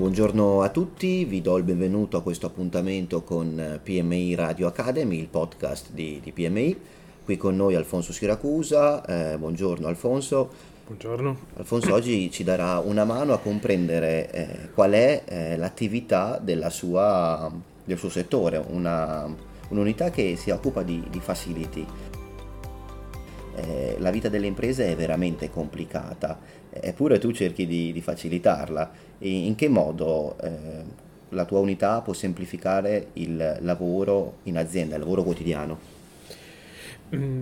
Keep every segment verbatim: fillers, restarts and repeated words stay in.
Buongiorno a tutti, vi do il benvenuto a questo appuntamento con P M I Radio Academy, il podcast di, di P M I. Qui con noi Alfonso Siracusa, eh, buongiorno Alfonso. Buongiorno. Alfonso oggi ci darà una mano a comprendere eh, qual è eh, l'attività della sua, del suo settore, una, un'unità che si occupa di, di facility. Eh, la vita delle imprese è veramente complicata, eppure tu cerchi di, di facilitarla. E in che modo eh, la tua unità può semplificare il lavoro in azienda, il lavoro quotidiano?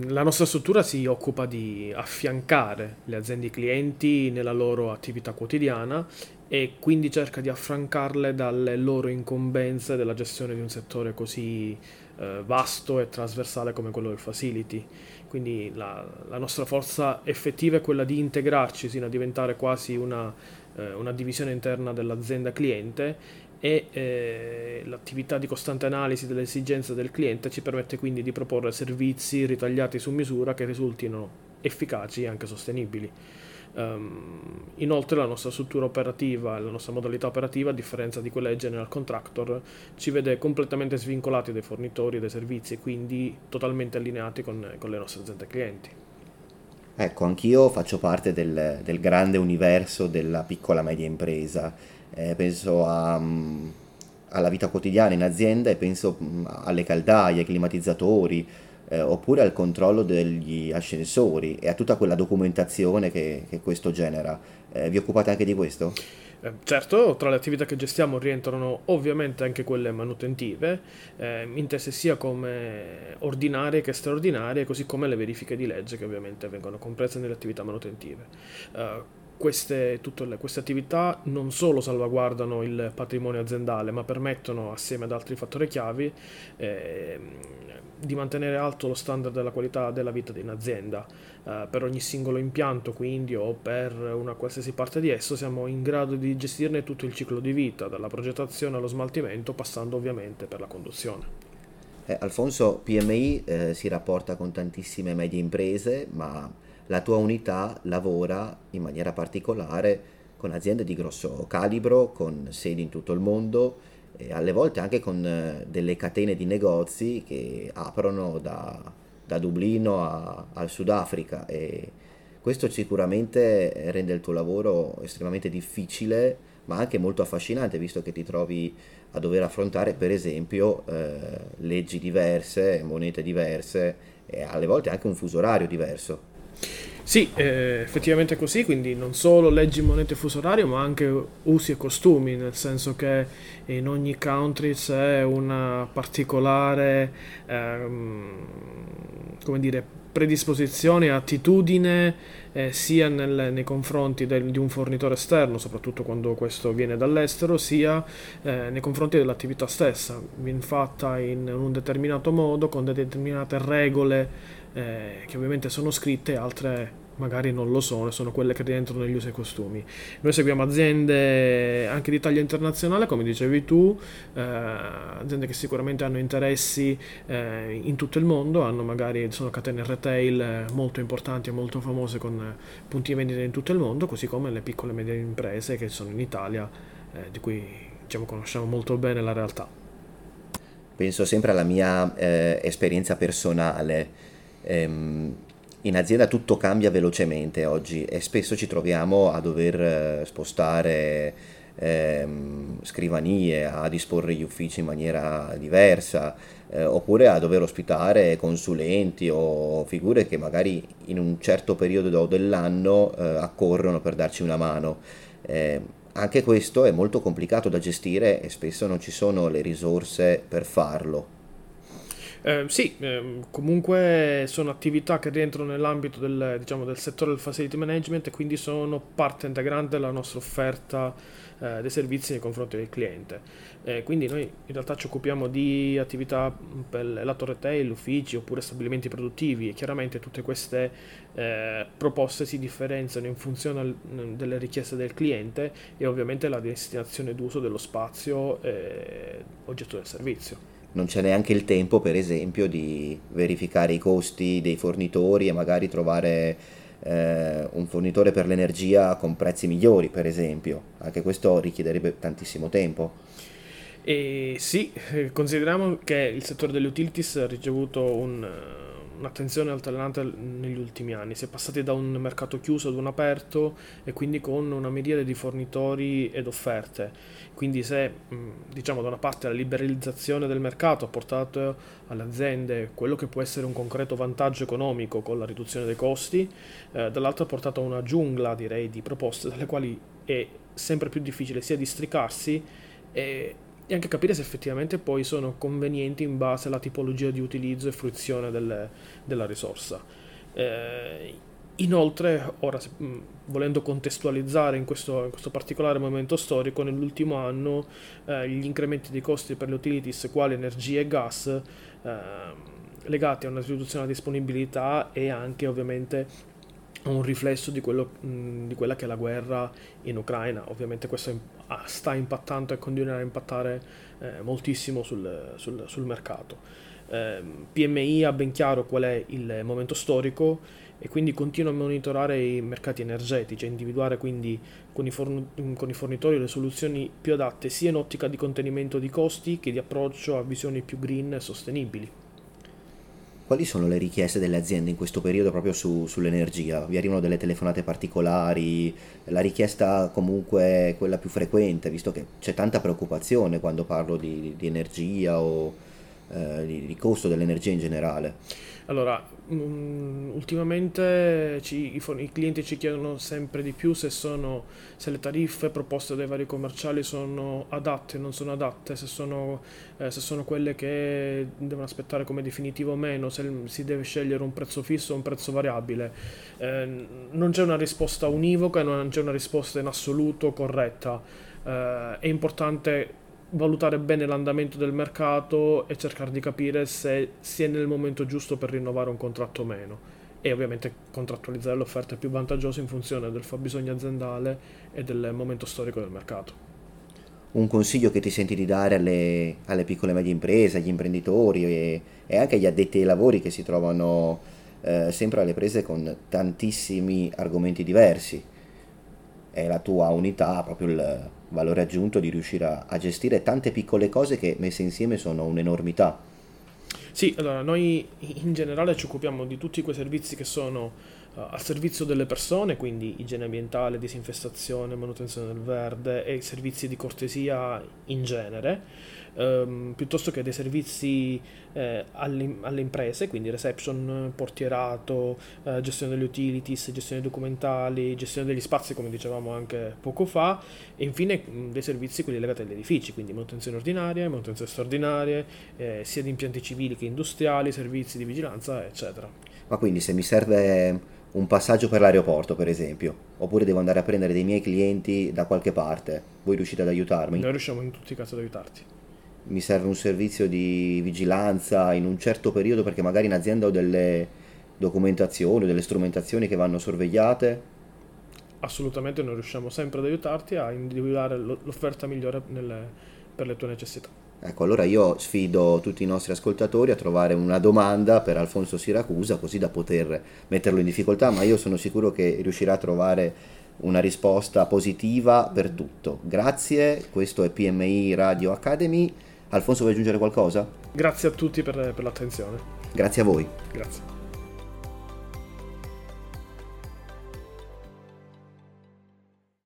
La nostra struttura si occupa di affiancare le aziende clienti nella loro attività quotidiana e quindi cerca di affrancarle dalle loro incombenze della gestione di un settore così eh, vasto e trasversale come quello del facility. Quindi la, la nostra forza effettiva è quella di integrarci sino a diventare quasi una, eh, una divisione interna dell'azienda cliente e eh, l'attività di costante analisi delle esigenze del cliente ci permette quindi di proporre servizi ritagliati su misura che risultino efficaci e anche sostenibili. Um, inoltre la nostra struttura operativa, la nostra modalità operativa, a differenza di quella del general contractor, ci vede completamente svincolati dai fornitori e dai servizi e quindi totalmente allineati con, con le nostre aziende clienti. Ecco, anch'io faccio parte del, del grande universo della piccola media impresa, eh, penso a, alla vita quotidiana in azienda e penso alle caldaie, ai climatizzatori, Eh, oppure al controllo degli ascensori e a tutta quella documentazione che, che questo genera. Eh, vi occupate anche di questo? Eh, certo, tra le attività che gestiamo rientrano ovviamente anche quelle manutentive, eh, intese sia come ordinarie che straordinarie, così come le verifiche di legge che ovviamente vengono comprese nelle attività manutentive. Eh, Queste, tutte le, queste attività non solo salvaguardano il patrimonio aziendale, ma permettono, assieme ad altri fattori chiavi, eh, di mantenere alto lo standard della qualità della vita in azienda. Eh, per ogni singolo impianto, quindi, o per una qualsiasi parte di esso, siamo in grado di gestirne tutto il ciclo di vita, dalla progettazione allo smaltimento, passando ovviamente per la conduzione. Eh, Alfonso, P M I eh, si rapporta con tantissime medie imprese, ma la tua unità lavora in maniera particolare con aziende di grosso calibro, con sedi in tutto il mondo e alle volte anche con delle catene di negozi che aprono da, da Dublino a, al Sudafrica, e questo sicuramente rende il tuo lavoro estremamente difficile ma anche molto affascinante, visto che ti trovi a dover affrontare per esempio eh, leggi diverse, monete diverse e alle volte anche un fuso orario diverso. Sì, eh, effettivamente è così, quindi non solo leggi, monete e fuso orario, ma anche usi e costumi, nel senso che in ogni country c'è una particolare ehm, come dire, predisposizione e attitudine eh, sia nel, nei confronti del, di un fornitore esterno, soprattutto quando questo viene dall'estero, sia eh, nei confronti dell'attività stessa, viene fatta in un determinato modo, con determinate regole Eh, che ovviamente sono scritte, altre magari non lo sono, sono quelle che rientrano negli usi e costumi. Noi seguiamo aziende anche di taglio internazionale, come dicevi tu, eh, aziende che sicuramente hanno interessi eh, in tutto il mondo, hanno magari sono catene retail molto importanti e molto famose con punti vendita in tutto il mondo, così come le piccole e medie imprese che sono in Italia, eh, di cui diciamo conosciamo molto bene la realtà. Penso sempre alla mia eh, esperienza personale. In azienda tutto cambia velocemente oggi e spesso ci troviamo a dover spostare ehm, scrivanie, a disporre gli uffici in maniera diversa eh, oppure a dover ospitare consulenti o figure che magari in un certo periodo dell'anno eh, accorrono per darci una mano. Eh, anche questo è molto complicato da gestire e spesso non ci sono le risorse per farlo. Eh, sì, eh, comunque sono attività che rientrano nell'ambito del, diciamo, del settore del facility management e quindi sono parte integrante della nostra offerta eh, dei servizi nei confronti del cliente. Eh, quindi noi in realtà ci occupiamo di attività per lato retail, uffici oppure stabilimenti produttivi e chiaramente tutte queste eh, proposte si differenziano in funzione al, delle richieste del cliente e ovviamente la destinazione d'uso dello spazio eh, oggetto del servizio. Non c'è neanche il tempo, per esempio, di verificare i costi dei fornitori e magari trovare eh, un fornitore per l'energia con prezzi migliori, per esempio. Anche questo richiederebbe tantissimo tempo. E sì, consideriamo che il settore delle utilities ha ricevuto un, un'attenzione altalenante negli ultimi anni. Si è passati da un mercato chiuso ad un aperto e quindi con una miriade di fornitori ed offerte. Quindi se diciamo da una parte la liberalizzazione del mercato ha portato alle aziende quello che può essere un concreto vantaggio economico con la riduzione dei costi, eh, dall'altra ha portato a una giungla, direi, di proposte dalle quali è sempre più difficile sia districarsi e e anche capire se effettivamente poi sono convenienti in base alla tipologia di utilizzo e fruizione delle, della risorsa. Eh, inoltre, ora se, mh, volendo contestualizzare in questo, in questo particolare momento storico, nell'ultimo anno eh, gli incrementi dei costi per le utilities quali energia e gas eh, legati a una riduzione della disponibilità e anche ovviamente un riflesso di, quello, di quella che è la guerra in Ucraina. Ovviamente questo sta impattando e continuerà a impattare eh, moltissimo sul, sul, sul mercato. Eh, P M I ha ben chiaro qual è il momento storico e quindi continua a monitorare i mercati energetici, a individuare quindi con i, forn- con i fornitori le soluzioni più adatte sia in ottica di contenimento di costi che di approccio a visioni più green e sostenibili. Quali sono le richieste delle aziende in questo periodo proprio su, sull'energia? Vi arrivano delle telefonate particolari? La richiesta comunque quella più frequente, visto che c'è tanta preoccupazione quando parlo di, di energia o eh, di, di costo dell'energia in generale? Allora, um, ultimamente ci, i, i clienti ci chiedono sempre di più se, sono, se le tariffe proposte dai vari commerciali sono adatte o non sono adatte, se sono, eh, se sono quelle che devono aspettare come definitivo o meno, se si deve scegliere un prezzo fisso o un prezzo variabile. Eh, non c'è una risposta univoca, non c'è una risposta in assoluto corretta. Eh, è importante valutare bene l'andamento del mercato e cercare di capire se si è nel momento giusto per rinnovare un contratto o meno e ovviamente contrattualizzare l'offerta più vantaggiosa in funzione del fabbisogno aziendale e del momento storico del mercato. Un consiglio che ti senti di dare alle, alle piccole e medie imprese, agli imprenditori e, e anche agli addetti ai lavori che si trovano eh, sempre alle prese con tantissimi argomenti diversi? È la tua unità, proprio il valore aggiunto di riuscire a, a gestire tante piccole cose che messe insieme sono un'enormità. Sì, allora noi in generale ci occupiamo di tutti quei servizi che sono uh, a servizio delle persone, quindi igiene ambientale, disinfestazione, manutenzione del verde e servizi di cortesia in genere, um, piuttosto che dei servizi eh, alle, alle imprese, quindi reception, portierato, eh, gestione delle utilities, gestione documentali, gestione degli spazi come dicevamo anche poco fa e infine mh, dei servizi quelli legati agli edifici, quindi manutenzione ordinaria, manutenzione straordinaria, eh, sia di impianti civili che industriali, servizi di vigilanza, eccetera. Ma quindi se mi serve un passaggio per l'aeroporto, per esempio, oppure devo andare a prendere dei miei clienti da qualche parte, voi riuscite ad aiutarmi? Noi riusciamo in tutti i casi ad aiutarti. Mi serve un servizio di vigilanza in un certo periodo perché magari in azienda ho delle documentazioni, delle strumentazioni che vanno sorvegliate? Assolutamente, noi riusciamo sempre ad aiutarti a individuare l'offerta migliore nelle, per le tue necessità. Ecco, allora io sfido tutti i nostri ascoltatori a trovare una domanda per Alfonso Siracusa così da poter metterlo in difficoltà, ma io sono sicuro che riuscirà a trovare una risposta positiva per tutto. Grazie, questo è P M I Radio Academy. Alfonso, vuoi aggiungere qualcosa? Grazie a tutti per, per l'attenzione. Grazie a voi. Grazie.